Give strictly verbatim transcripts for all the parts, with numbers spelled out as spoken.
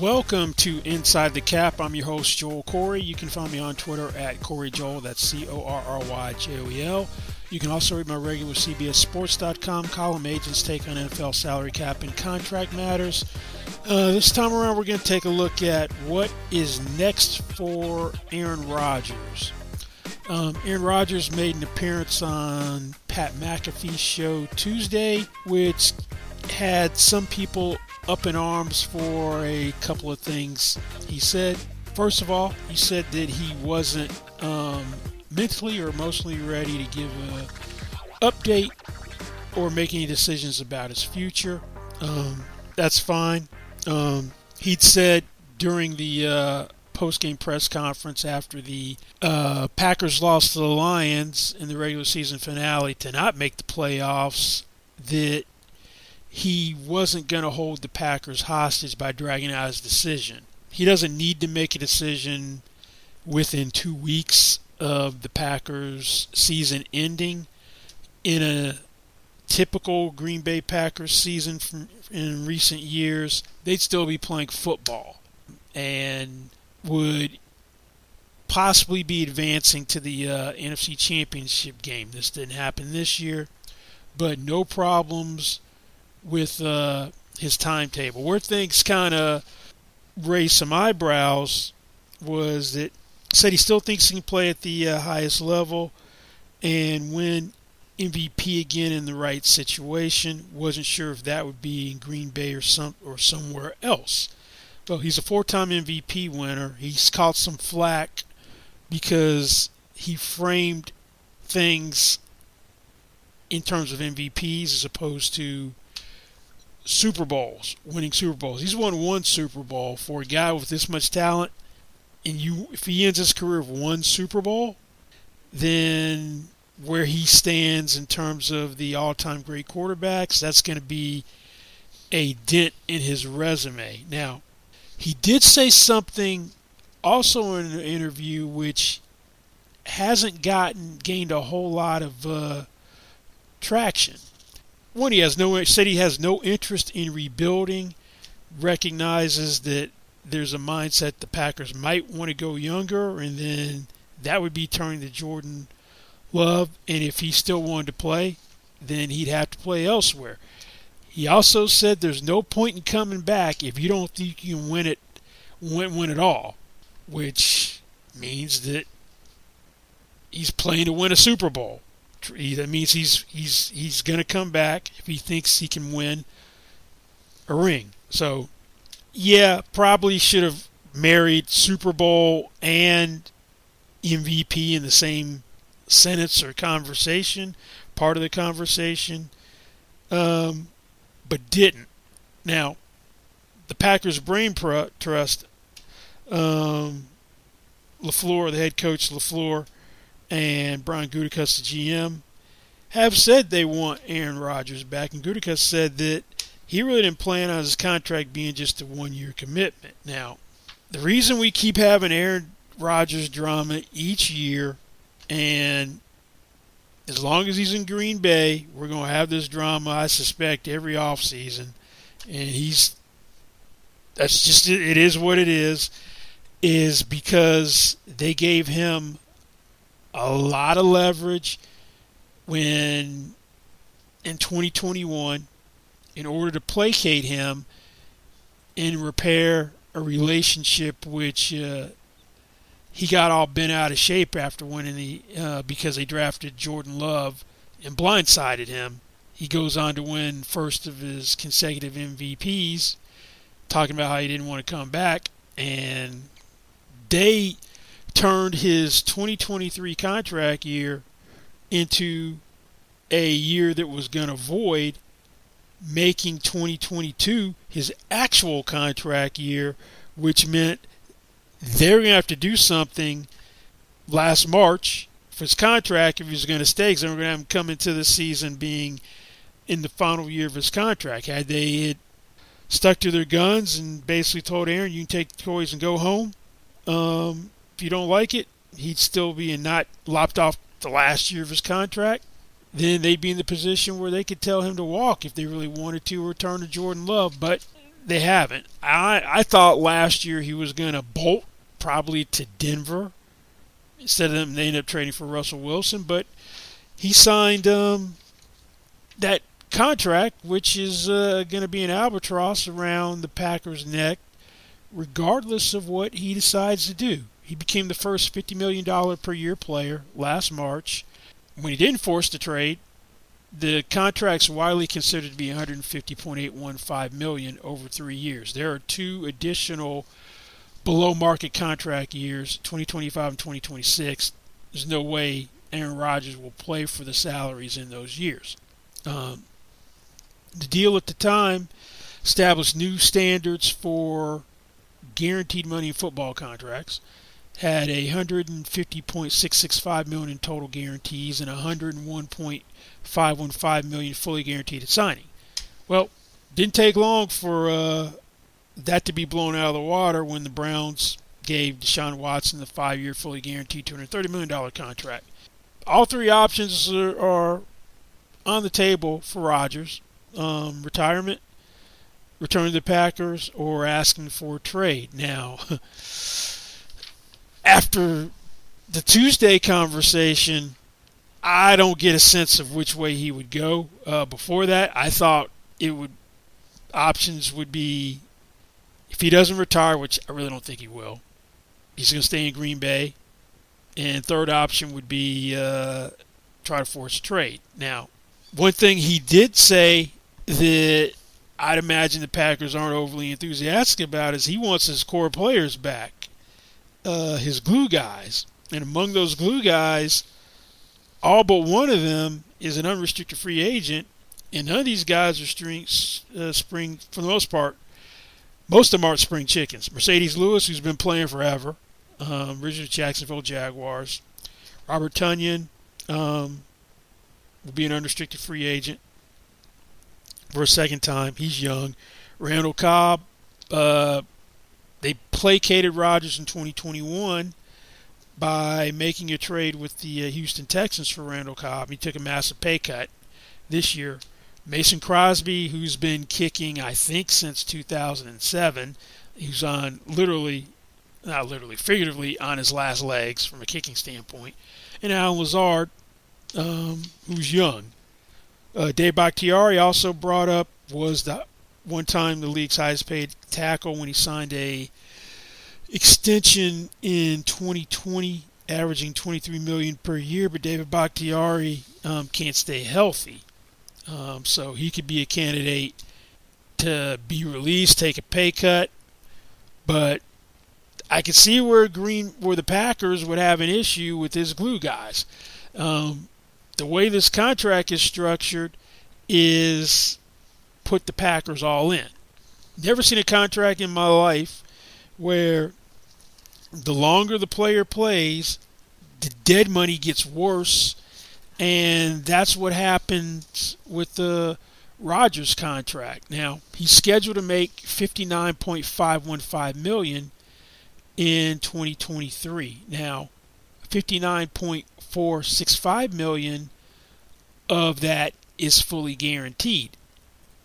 Welcome to Inside the Cap. I'm your host, Joel Corey. You can find me on Twitter at Corey Joel. That's C O R R Y J O E L. You can also read my regular C B S Sports dot com column, Agents Take on N F L Salary Cap and Contract Matters. Uh, this time around, we're going to take a look at what is next for Aaron Rodgers. Um, Aaron Rodgers made an appearance on Pat McAfee's show Tuesday, which had some people up in arms for a couple of things he said. First of all, he said that he wasn't um, mentally or emotionally ready to give an update or make any decisions about his future. Um, that's fine. Um, he'd said during the uh, post-game press conference after the uh, Packers lost to the Lions in the regular season finale to not make the playoffs that he wasn't going to hold the Packers hostage by dragging out his decision. He doesn't need to make a decision within two weeks of the Packers season ending. In a typical Green Bay Packers season from in recent years, they'd still be playing football and would possibly be advancing to the uh, N F C Championship game. This didn't happen this year, but no problems with uh, his timetable. Where things kind of raised some eyebrows was that said he still thinks he can play at the uh, highest level and win M V P again in the right situation. Wasn't sure if that would be in Green Bay or some or somewhere else. But he's a four-time M V P winner. He's caught some flack because he framed things in terms of M V Ps as opposed to Super Bowls, winning Super Bowls. He's won one Super Bowl for a guy with this much talent, and you, if he ends his career with one Super Bowl, then where he stands in terms of the all-time great quarterbacks, that's going to be a dent in his resume. Now, he did say something also in an interview which hasn't gotten gained a whole lot of uh, traction. One, he has no said he has no interest in rebuilding, recognizes that there's a mindset the Packers might want to go younger, and then that would be turning to Jordan Love, and if he still wanted to play, then he'd have to play elsewhere. He also said there's no point in coming back if you don't think you can win it, win, win it all, which means that he's playing to win a Super Bowl. That means he's he's he's going to come back if he thinks he can win a ring. So, yeah, probably should have married Super Bowl and M V P in the same sentence or conversation, part of the conversation, um, but didn't. Now, the Packers Brain Trust, um, LaFleur, the head coach LaFleur, and Brian Gutekunst, the G M, have said they want Aaron Rodgers back. And Gutekunst said that he really didn't plan on his contract being just a one-year commitment. Now, the reason we keep having Aaron Rodgers drama each year, and as long as he's in Green Bay, we're going to have this drama, I suspect, every offseason. And he's – that's just – it is what it is, is because they gave him – a lot of leverage when in twenty twenty-one in order to placate him and repair a relationship which uh, he got all bent out of shape after winning the uh, because they drafted Jordan Love and blindsided him. He goes on to win first of his consecutive M V Ps, talking about how he didn't want to come back. And they turned his twenty twenty-three contract year into a year that was going to void, making twenty twenty-two his actual contract year, which meant they're going to have to do something last March for his contract if he's going to stay, because they're going to have him come into the season being in the final year of his contract. Had they had stuck to their guns and basically told Aaron, you can take the toys and go home, um, if you don't like it, he'd still be and not lopped off the last year of his contract, then they'd be in the position where they could tell him to walk if they really wanted to, or turn to Jordan Love, but they haven't. I, I thought last year he was going to bolt probably to Denver. Instead of them, they ended up trading for Russell Wilson, but he signed um, that contract, which is uh, going to be an albatross around the Packers' neck, regardless of what he decides to do. He became the first fifty million dollars per year player last March. When he didn't force the trade, the contract's widely considered to be one hundred fifty point eight one five million dollars over three years. There are two additional below-market contract years, twenty twenty-five and twenty twenty-six. There's no way Aaron Rodgers will play for the salaries in those years. Um, the deal at the time established new standards for guaranteed money in football contracts. Had a one hundred fifty point six six five million dollars in total guarantees and one hundred one point five one five million dollars fully guaranteed at signing. Well, didn't take long for uh, that to be blown out of the water when the Browns gave Deshaun Watson the five-year fully guaranteed two hundred thirty million dollars contract. All three options are, are on the table for Rodgers. Um, retirement, return to the Packers, or asking for a trade. Now, after the Tuesday conversation, I don't get a sense of which way he would go. Uh, before that, I thought it would options would be if he doesn't retire, which I really don't think he will. He's going to stay in Green Bay, and third option would be uh, try to force a trade. Now, one thing he did say that I'd imagine the Packers aren't overly enthusiastic about is he wants his core players back. Uh, his glue guys, and among those glue guys, all but one of them is an unrestricted free agent, and none of these guys are spring, uh, spring for the most part. Most of them aren't spring chickens. Mercedes Lewis, who's been playing forever, um, originally Jacksonville Jaguars, Robert Tunyon um, will be an unrestricted free agent for a second time. He's young. Randall Cobb. Uh, They placated Rodgers in twenty twenty-one by making a trade with the uh, Houston Texans for Randall Cobb. He took a massive pay cut this year. Mason Crosby, who's been kicking, I think, since two thousand seven. He's on literally, not literally, figuratively, on his last legs from a kicking standpoint. And Alan Lazard, um, who's young. Uh, Dave Bakhtiari also brought up was the one time the league's highest paid tackle when he signed a extension in twenty twenty, averaging twenty-three million dollars per year. But David Bakhtiari um, can't stay healthy. Um, so he could be a candidate to be released, take a pay cut. But I could see where Green, where the Packers would have an issue with his glue guys. Um, the way this contract is structured is put the Packers all in. Never seen a contract in my life where the longer the player plays, the dead money gets worse, and that's what happened with the Rodgers contract. Now, he's scheduled to make fifty-nine point five one five million dollars in twenty twenty-three. Now, fifty-nine point four six five million dollars of that is fully guaranteed.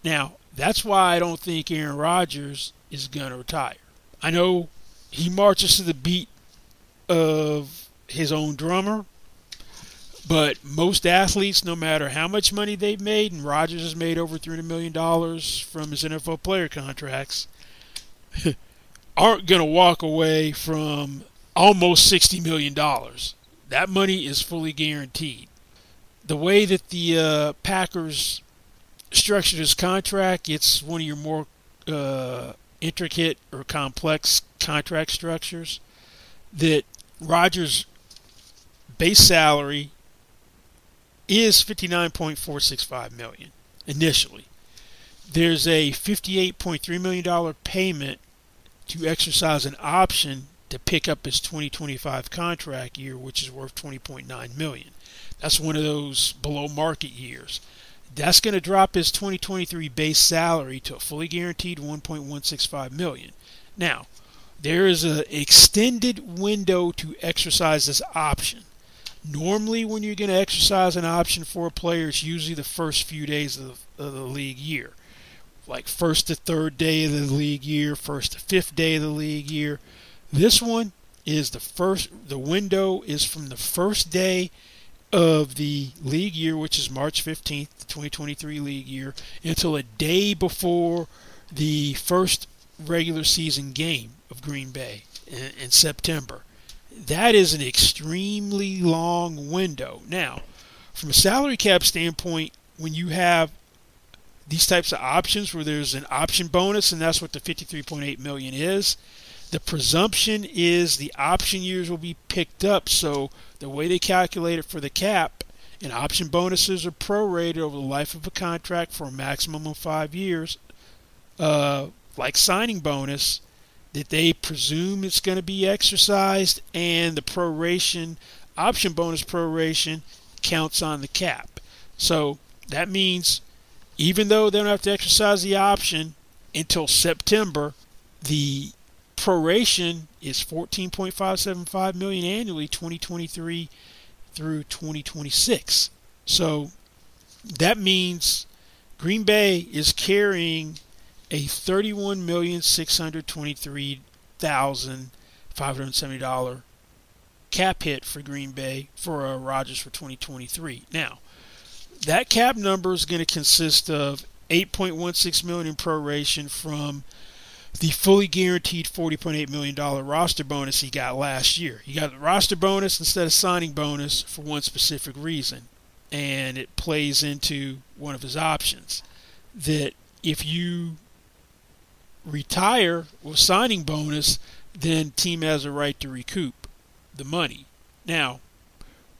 Now, that's why I don't think Aaron Rodgers is going to retire. I know he marches to the beat of his own drummer, but most athletes, no matter how much money they've made, and Rodgers has made over three hundred million dollars from his N F L player contracts, aren't going to walk away from almost sixty million dollars. That money is fully guaranteed. The way that the uh, Packers structured his contract. It's one of your more uh, intricate or complex contract structures. That Rodgers' base salary is fifty-nine point four six five million dollars initially. There's a fifty-eight point three million dollars payment to exercise an option to pick up his twenty twenty-five contract year, which is worth twenty point nine million dollars. That's one of those below market years. That's going to drop his twenty twenty-three base salary to a fully guaranteed one point one six five million dollars. Now, there is an extended window to exercise this option. Normally, when you're going to exercise an option for a player, it's usually the first few days of the, of the league year. Like first to third day of the league year, first to fifth day of the league year. This one is the first, the window is from the first day of the league year, which is March fifteenth, the twenty twenty-three league year, until a day before the first regular season game of Green Bay in, in September. That is an extremely long window. Now, from a salary cap standpoint, when you have these types of options where there's an option bonus, and that's what the fifty-three point eight million dollars is, the presumption is the option years will be picked up. So the way they calculate it for the cap, and option bonuses are prorated over the life of a contract for a maximum of five years, uh, like signing bonus, that they presume it's going to be exercised, and the proration, option bonus proration, counts on the cap. So that means even though they don't have to exercise the option until September, the proration is fourteen point five seven five million dollars annually, twenty twenty-three through twenty twenty-six. So that means Green Bay is carrying a thirty-one million six hundred twenty-three thousand five hundred seventy dollars cap hit for Green Bay for uh, Rodgers for twenty twenty-three. Now, that cap number is going to consist of eight point one six million dollars in proration from the fully guaranteed forty point eight million dollars roster bonus he got last year. He got the roster bonus instead of signing bonus for one specific reason, and it plays into one of his options, that if you retire with signing bonus, then team has a right to recoup the money. Now,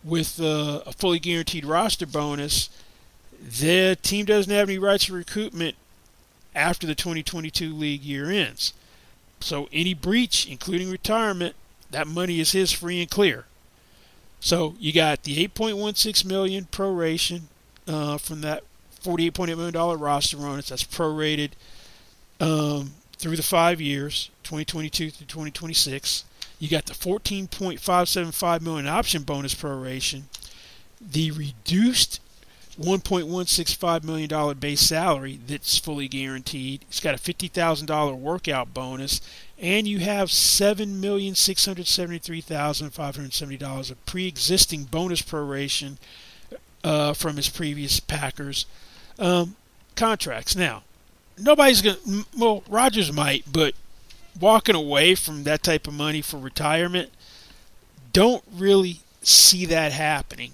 with uh, a fully guaranteed roster bonus, the team doesn't have any rights to recoupment after the twenty twenty-two league year ends. So any breach, including retirement, that money is his free and clear. So you got the eight point one six million dollars proration uh, from that forty-eight point eight million dollars roster bonus that's prorated um, through the five years, twenty twenty-two through twenty twenty-six. You got the fourteen point five seven five million dollars option bonus proration, the reduced one point one six five million dollars base salary that's fully guaranteed. It's got a fifty thousand dollars workout bonus, and you have seven million six hundred seventy-three thousand five hundred seventy dollars of pre-existing bonus proration uh, from his previous Packers um, contracts. Now, nobody's going to, well, Rodgers might, but walking away from that type of money for retirement, don't really see that happening.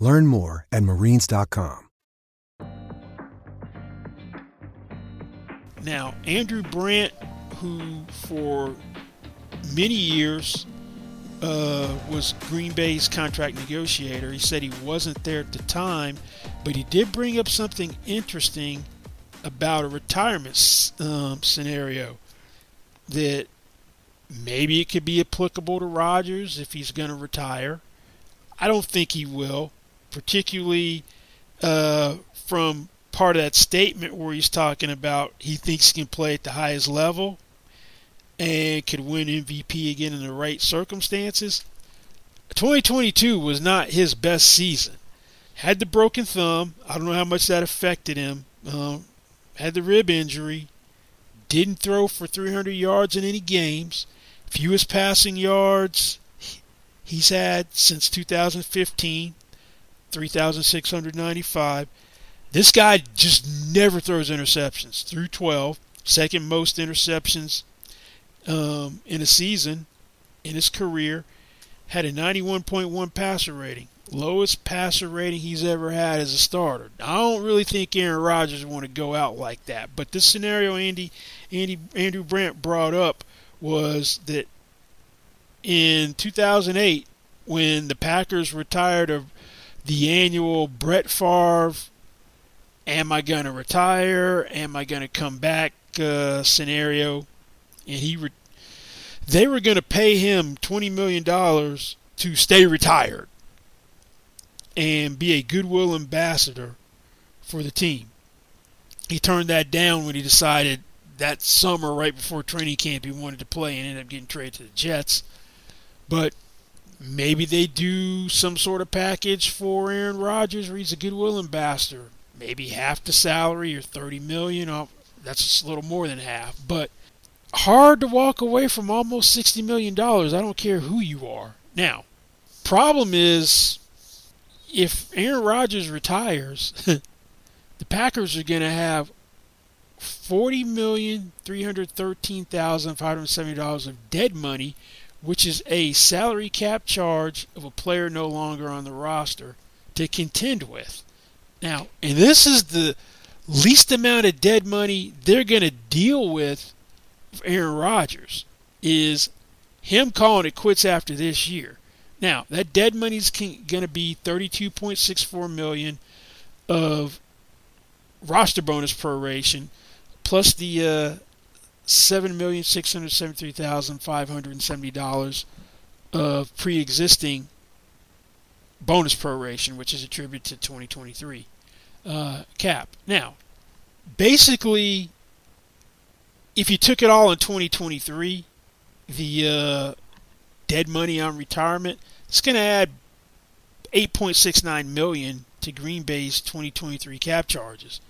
Learn more at marines dot com. Now, Andrew Brandt, who for many years uh, was Green Bay's contract negotiator, he said he wasn't there at the time, but he did bring up something interesting about a retirement um, scenario that maybe it could be applicable to Rodgers if he's going to retire. I don't think he will, particularly uh, from part of that statement where he's talking about he thinks he can play at the highest level and could win M V P again in the right circumstances. twenty twenty-two was not his best season. Had the broken thumb. I don't know how much that affected him. Um, had the rib injury. Didn't throw for three hundred yards in any games. Fewest passing yards he's had since two thousand fifteen, three thousand six hundred ninety-five. This guy just never throws interceptions. Threw twelve, second most interceptions um, in a season in his career. Had a ninety-one point one passer rating. Lowest passer rating he's ever had as a starter. I don't really think Aaron Rodgers would want to go out like that. But this scenario Andy, Andy, Andrew Brandt brought up was that in two thousand eight, when the Packers were tired of the annual Brett Favre, am I going to retire? Am I going to come back uh, scenario? And he re- they were going to pay him twenty million dollars to stay retired and be a goodwill ambassador for the team. He turned that down when he decided that summer right before training camp he wanted to play and ended up getting traded to the Jets. But maybe they do some sort of package for Aaron Rodgers where he's a goodwill ambassador. Maybe half the salary or thirty million dollars. That's just a little more than half. But hard to walk away from almost sixty million dollars. I don't care who you are. Now, problem is, if Aaron Rodgers retires, the Packers are going to have forty million three hundred thirteen thousand five hundred seventy dollars of dead money, which is a salary cap charge of a player no longer on the roster to contend with. Now, and this is the least amount of dead money they're going to deal with for Aaron Rodgers, is him calling it quits after this year. Now, that dead money's going to be thirty-two point six four million dollars of roster bonus proration, plus the uh, seven million six hundred seventy-three thousand five hundred seventy dollars of pre-existing bonus proration, which is attributed to twenty twenty-three uh, cap. Now, basically, if you took it all in twenty twenty-three, the uh, dead money on retirement, it's going to add eight point six nine million dollars to Green Bay's twenty twenty-three cap charges.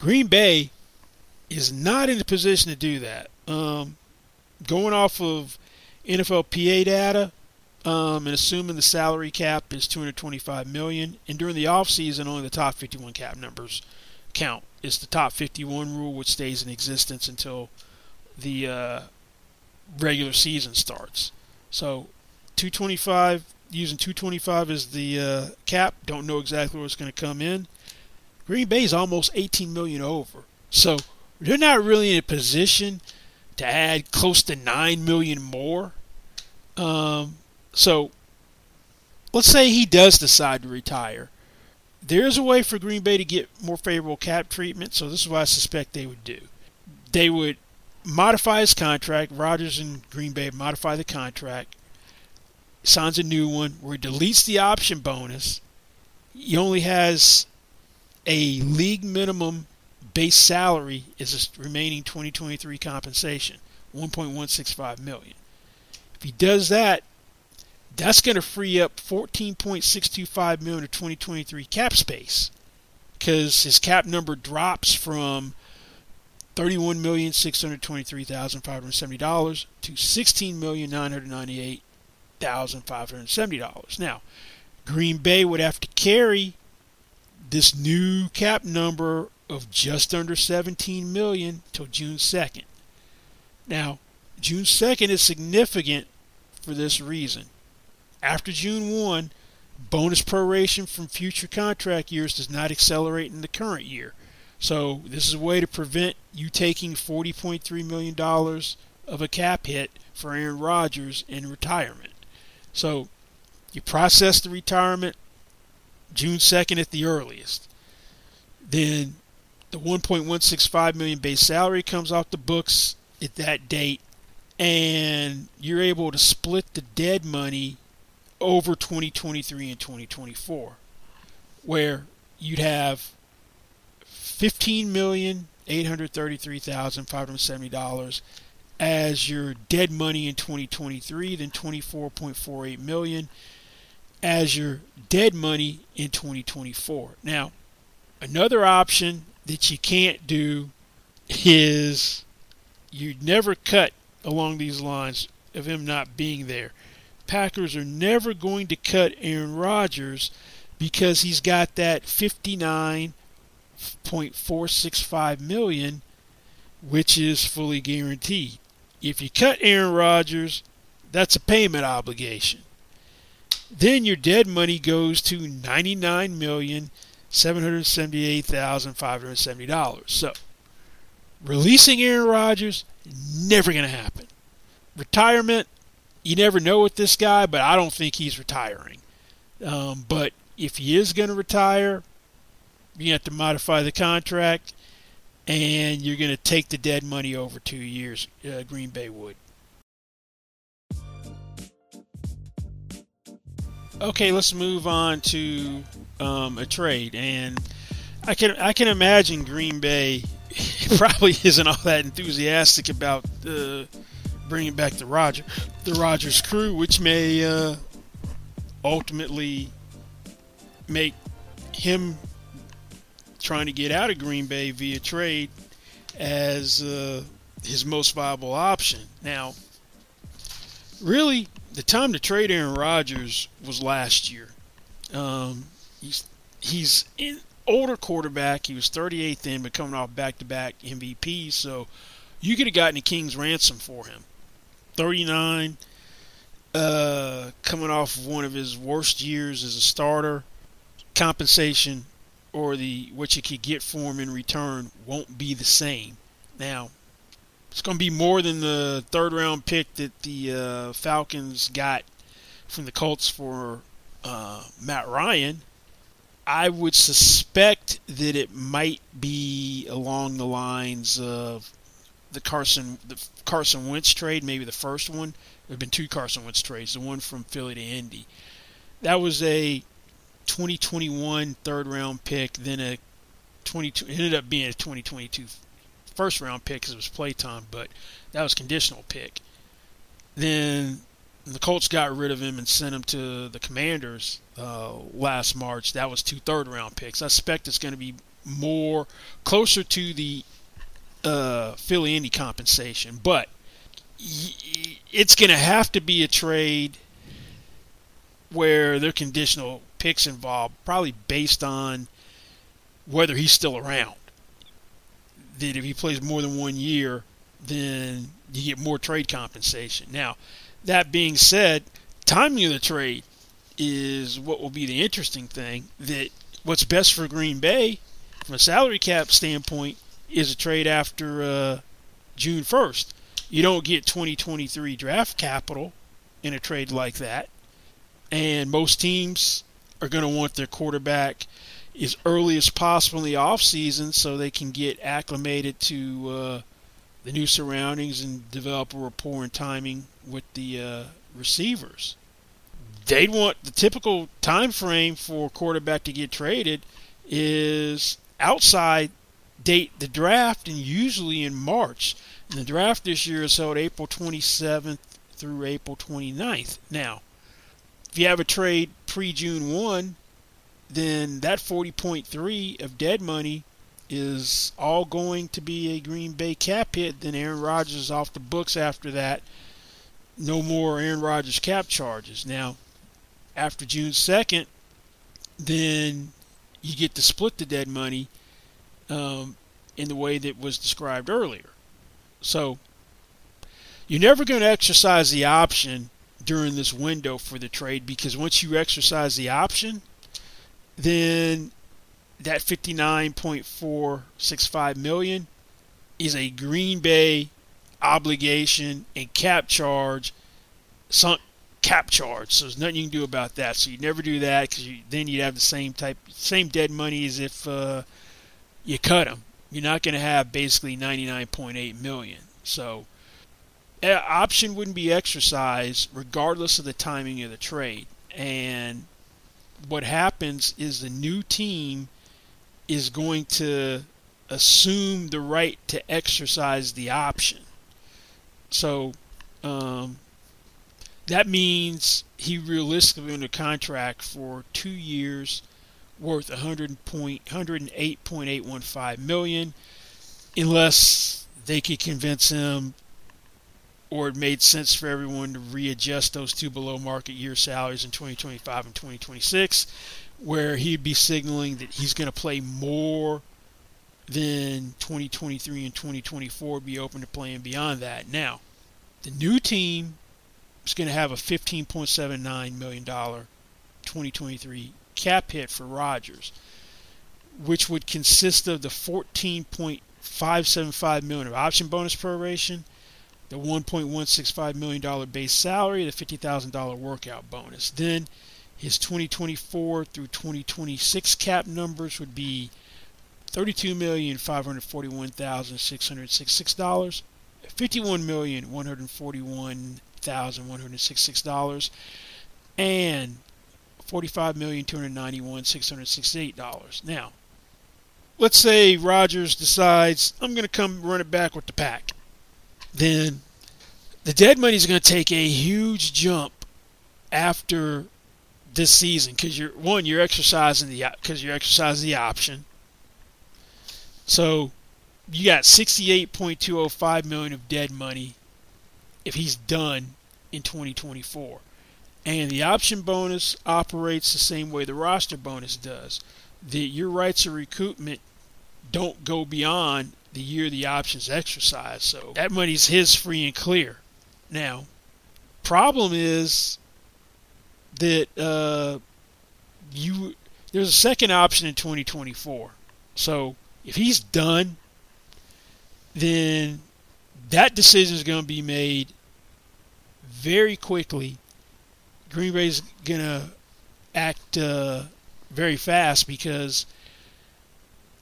Green Bay is not in the position to do that. Um, going off of N F L P A data, Um, and assuming the salary cap is two hundred twenty-five million dollars, and during the offseason, only the top fifty-one cap numbers count. It's the top fifty-one rule, which stays in existence until the uh, regular season starts. So, two twenty-five, using two twenty-five as the uh, cap, don't know exactly where it's going to come in. Green Bay's almost eighteen million dollars over, so they're not really in a position to add close to nine million dollars more. Um. So, let's say he does decide to retire. There is a way for Green Bay to get more favorable cap treatment, so this is what I suspect they would do. They would modify his contract. Rodgers and Green Bay modify the contract. Signs a new one where he deletes the option bonus. He only has a league minimum base salary as his remaining twenty twenty-three compensation, one point one six five million dollars. If he does that, that's going to free up fourteen point six two five million dollars to twenty twenty-three cap space, because his cap number drops from thirty-one million six hundred twenty-three thousand five hundred seventy dollars to sixteen million nine hundred ninety-eight thousand five hundred seventy dollars. Now, Green Bay would have to carry this new cap number of just under seventeen million dollars till June second. Now, June second is significant for this reason. After June first, bonus proration from future contract years does not accelerate in the current year. So this is a way to prevent you taking forty point three million dollars of a cap hit for Aaron Rodgers in retirement. So you process the retirement June second at the earliest. Then The one point one six five million dollars base salary comes off the books at that date, and you're able to split the dead money over twenty twenty-three and twenty twenty-four, where you'd have fifteen million eight hundred thirty-three thousand five hundred seventy dollars as your dead money in twenty twenty-three, then twenty-four point four eight million dollars as your dead money in twenty twenty-four. Now, another option that you can't do is you never cut along these lines of him not being there. Packers are never going to cut Aaron Rodgers because he's got that fifty-nine point four six five million dollars, which is fully guaranteed. If you cut Aaron Rodgers, that's a payment obligation. Then your dead money goes to ninety-nine million seven hundred seventy-eight thousand five hundred seventy dollars. So, releasing Aaron Rodgers, never going to happen. Retirement, you never know with this guy, but I don't think he's retiring. Um, but if he is going to retire, you have to modify the contract, and you're going to take the dead money over two years, uh, Green Bay would. Okay, let's move on to um, a trade. And I can I can imagine Green Bay probably isn't all that enthusiastic about uh, bringing back the Roger, the Rodgers crew, which may uh, ultimately make him trying to get out of Green Bay via trade as uh, his most viable option. Now, really, the time to trade Aaron Rodgers was last year. Um, he's he's an older quarterback. He was thirty-eighth in, but coming off back-to-back M V Ps, so you could have gotten a king's ransom for him. thirty-nine, uh, coming off of one of his worst years as a starter. Compensation, or the what you could get for him in return, won't be the same. Now, it's going to be more than the third-round pick that the uh, Falcons got from the Colts for uh, Matt Ryan. I would suspect that it might be along the lines of the Carson the Carson Wentz trade, maybe the first one. There have been two Carson Wentz trades, the one from Philly to Indy. That was a twenty twenty-one third-round pick, then a twenty-two. It ended up being a twenty twenty-two first round pick because it was playtime, but that was conditional pick. Then the Colts got rid of him and sent him to the Commanders uh, last March. That was two third round picks. I suspect it's going to be more closer to the uh, Philly Indy compensation, but it's going to have to be a trade where there are conditional picks involved, probably based on whether he's still around. That if he plays more than one year, then you get more trade compensation. Now, that being said, timing of the trade is what will be the interesting thing. That what's best for Green Bay, from a salary cap standpoint, is a trade after uh, June first. You don't get twenty twenty-three draft capital in a trade like that. And most teams are going to want their quarterback as early as possible in the offseason so they can get acclimated to uh, the new surroundings and develop a rapport and timing with the uh, receivers. They want the typical time frame for a quarterback to get traded is outside date the draft, and usually in March. And the draft this year is held April twenty-seventh through April twenty-ninth. Now, if you have a trade pre-June first, then that forty point three of dead money is all going to be a Green Bay cap hit. Then Aaron Rodgers is off the books after that. No more Aaron Rodgers cap charges. Now, after June second, then you get to split the dead money um, in the way that was described earlier. So, you're never going to exercise the option during this window for the trade, because once you exercise the option, then that fifty-nine point four six five million dollars is a Green Bay obligation and cap charge, sunk cap charge. So there's nothing you can do about that. So you never do that, because you, then you'd have the same type, same dead money as if uh, you cut him. you're not going to have basically ninety-nine point eight million dollars. So option wouldn't be exercised regardless of the timing of the trade. And what happens is the new team is going to assume the right to exercise the option. So um, that means he realistically under contract for two years worth one hundred eight point eight one five million dollars unless they could convince him or it made sense for everyone to readjust those two below market year salaries in twenty twenty-five and twenty twenty-six, where he'd be signaling that he's going to play more than twenty twenty-three and twenty twenty-four, be open to playing beyond that. Now, the new team is going to have a fifteen point seven nine million dollars twenty twenty-three cap hit for Rodgers, which would consist of the fourteen point five seven five million dollars of option bonus proration, the one point one six five million dollars base salary, the fifty thousand dollars workout bonus. Then his twenty twenty-four through twenty twenty-six cap numbers would be thirty-two million five hundred forty-one thousand six hundred sixty-six dollars, fifty-one million one hundred forty-one thousand one hundred sixty-six dollars, and forty-five million two hundred ninety-one thousand six hundred sixty-eight dollars. Now, let's say Rodgers decides, I'm going to come run it back with the pack. Then the dead money is going to take a huge jump after this season because you're one, you're exercising the because you're exercising the option. So you got sixty-eight point two oh five million dollars of dead money if he's done in twenty twenty-four, and the option bonus operates the same way the roster bonus does. The your rights of recoupment don't go beyond the year the option's exercised, so that money's his free and clear. Now, problem is that uh, you there's a second option in twenty twenty-four. So if he's done, then that decision is going to be made very quickly. Green Bay's going to act uh, very fast because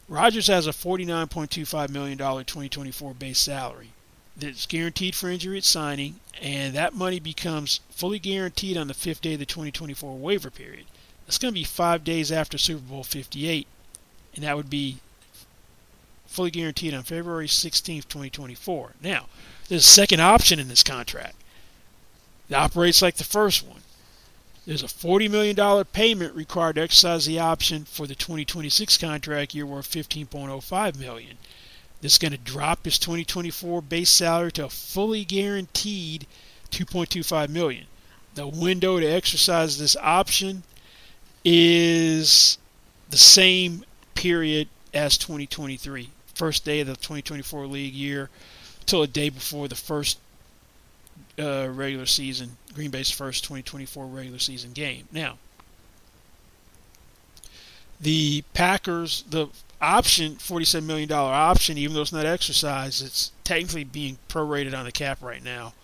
Rodgers has a forty-nine point two five million dollars twenty twenty-four base salary that's guaranteed for injury at signing, and that money becomes fully guaranteed on the fifth day of the twenty twenty-four waiver period. That's going to be five days after Super Bowl fifty-eight, and that would be fully guaranteed on February sixteenth, twenty twenty-four. Now, there's a second option in this contract that operates like the first one. There's a forty million dollars payment required to exercise the option for the twenty twenty-six contract year worth fifteen point oh five million dollars. This is going to drop his twenty twenty-four base salary to a fully guaranteed two point two five million dollars. The window to exercise this option is the same period as twenty twenty-three, first day of the twenty twenty-four league year till a day before the first Uh, regular season, Green Bay's first twenty twenty-four regular season game. Now, the Packers, the option, forty-seven million dollars option, even though it's not exercised, it's technically being prorated on the cap right now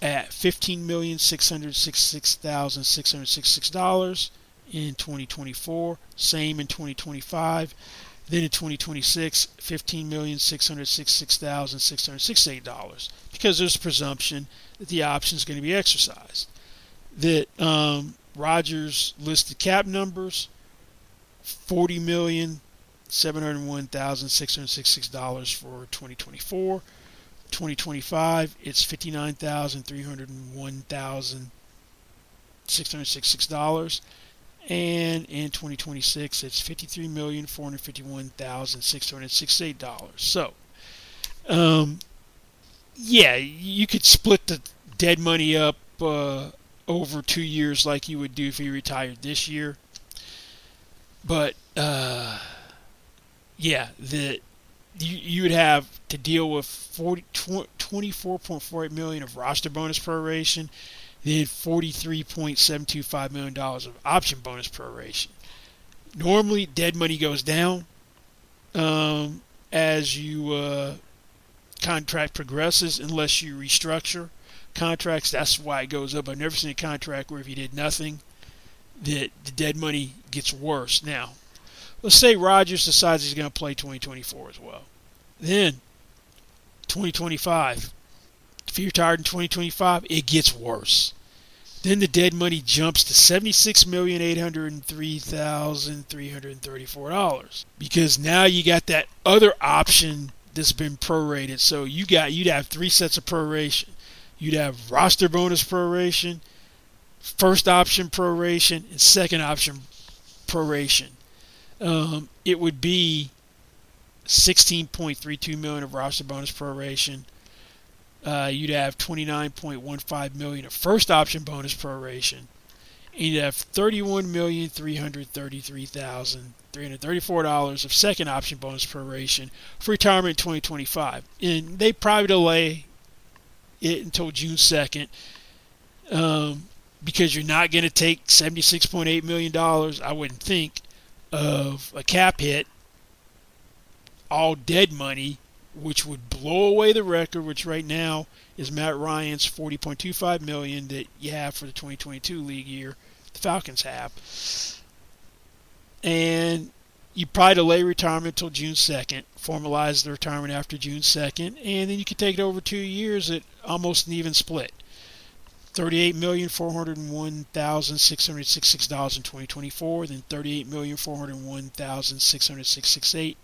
at fifteen million six hundred sixty-six thousand six hundred sixty-six dollars in twenty twenty-four, same in twenty twenty-five. Then in twenty twenty-six, fifteen million six hundred sixty-six thousand six hundred sixty-eight dollars, because there's a presumption that the option is going to be exercised. That um, Rodgers listed cap numbers, forty million seven hundred one thousand six hundred sixty-six dollars for twenty twenty-four. twenty twenty-five, it's fifty-nine million three hundred one thousand six hundred sixty-six dollars. And in twenty twenty-six, it's fifty-three million four hundred fifty-one thousand six hundred sixty-eight dollars. So, um, yeah, you could split the dead money up uh, over two years like you would do if he retired this year. But, uh, yeah, the you, you would have to deal with twenty-four point four eight million dollars of roster bonus proration, then forty-three point seven two five million dollars of option bonus proration. Normally, dead money goes down um, as you uh, contract progresses unless you restructure contracts. That's why it goes up. I've never seen a contract where if you did nothing, that the dead money gets worse. Now, Let's say Rodgers decides he's going to play twenty twenty-four as well. Then, twenty twenty-five. If you're tired in twenty twenty-five, it gets worse. Then the dead money jumps to seventy-six million eight hundred three thousand three hundred thirty-four dollars because now you got that other option that's been prorated. So you got you'd have three sets of proration. You'd have roster bonus proration, first option proration, and second option proration. Um, it would be sixteen point three two million dollars of roster bonus proration. Uh, you'd have twenty-nine point one five million dollars of first option bonus proration, and you'd have thirty-one million three hundred thirty-three thousand three hundred thirty-four dollars of second option bonus proration for retirement in twenty twenty-five. And they probably delay it until June second um, because you're not going to take seventy-six point eight million dollars, I wouldn't think, of a cap hit, all dead money, which would blow away the record, which right now is Matt Ryan's forty point two five million dollars that you have for the twenty twenty-two league year, the Falcons have. And you probably delay retirement until June second, formalize the retirement after June second, and then you could take it over two years at almost an even split. thirty-eight million four hundred one thousand six hundred sixty-six dollars in twenty twenty-four, then thirty-eight million four hundred one thousand six hundred sixty-eight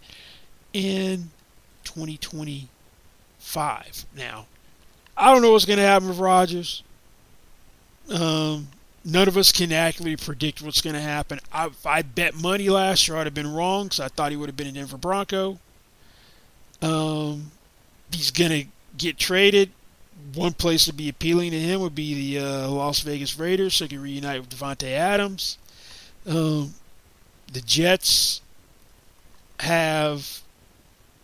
dollars in twenty twenty-five. Now, I don't know what's going to happen with Rodgers. Um, none of us can accurately predict what's going to happen. I, I bet money last year I'd have been wrong because I thought he would have been an Denver Bronco. Um, he's going to get traded. One place to be appealing to him would be the uh, Las Vegas Raiders, so he can reunite with Devontae Adams. Um, the Jets have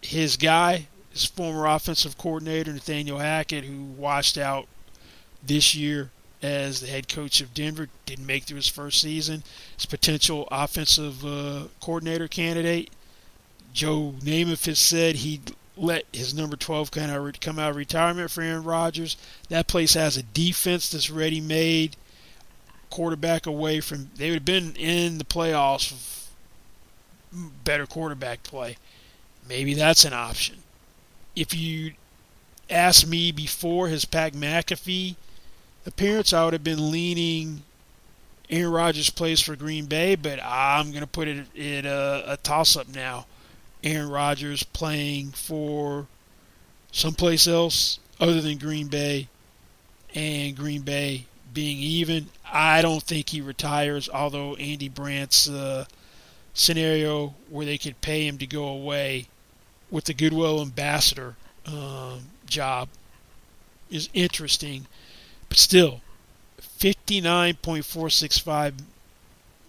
his guy, his former offensive coordinator, Nathaniel Hackett, who washed out this year as the head coach of Denver, didn't make through his first season. His potential offensive uh, coordinator candidate, Joe Namath, has said he'd let his number twelve kind of come out of retirement for Aaron Rodgers. That place has a defense that's ready-made, quarterback away from... They would have been in the playoffs with better quarterback play. Maybe that's an option. If you asked me before his Pat McAfee appearance, I would have been leaning Aaron Rodgers plays for Green Bay, but I'm going to put it at a, a toss-up now. Aaron Rodgers playing for someplace else other than Green Bay, and Green Bay being even. I don't think he retires, although Andy Brandt's uh, scenario where they could pay him to go away with the Goodwill Ambassador um, job is interesting. But still, fifty-nine point four six five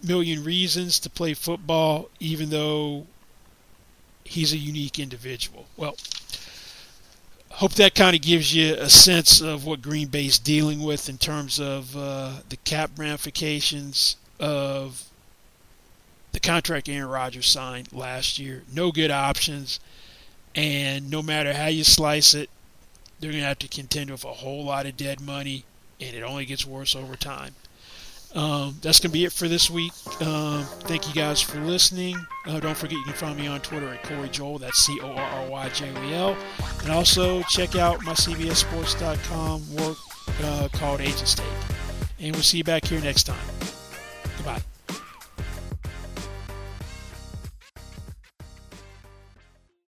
million reasons to play football, even though he's a unique individual. Well, hope that kind of gives you a sense of what Green Bay's dealing with in terms of uh, the cap ramifications of the contract Aaron Rodgers signed last year. No good options, and no matter how you slice it, they're going to have to contend with a whole lot of dead money, and it only gets worse over time. Um, that's going to be it for this week. Um, thank you guys for listening. Uh, don't forget you can find me on Twitter at Corey Joel. That's C O R R Y J O E L. And also check out my C B S Sports dot com work uh, called Agent's Tape. And we'll see you back here next time.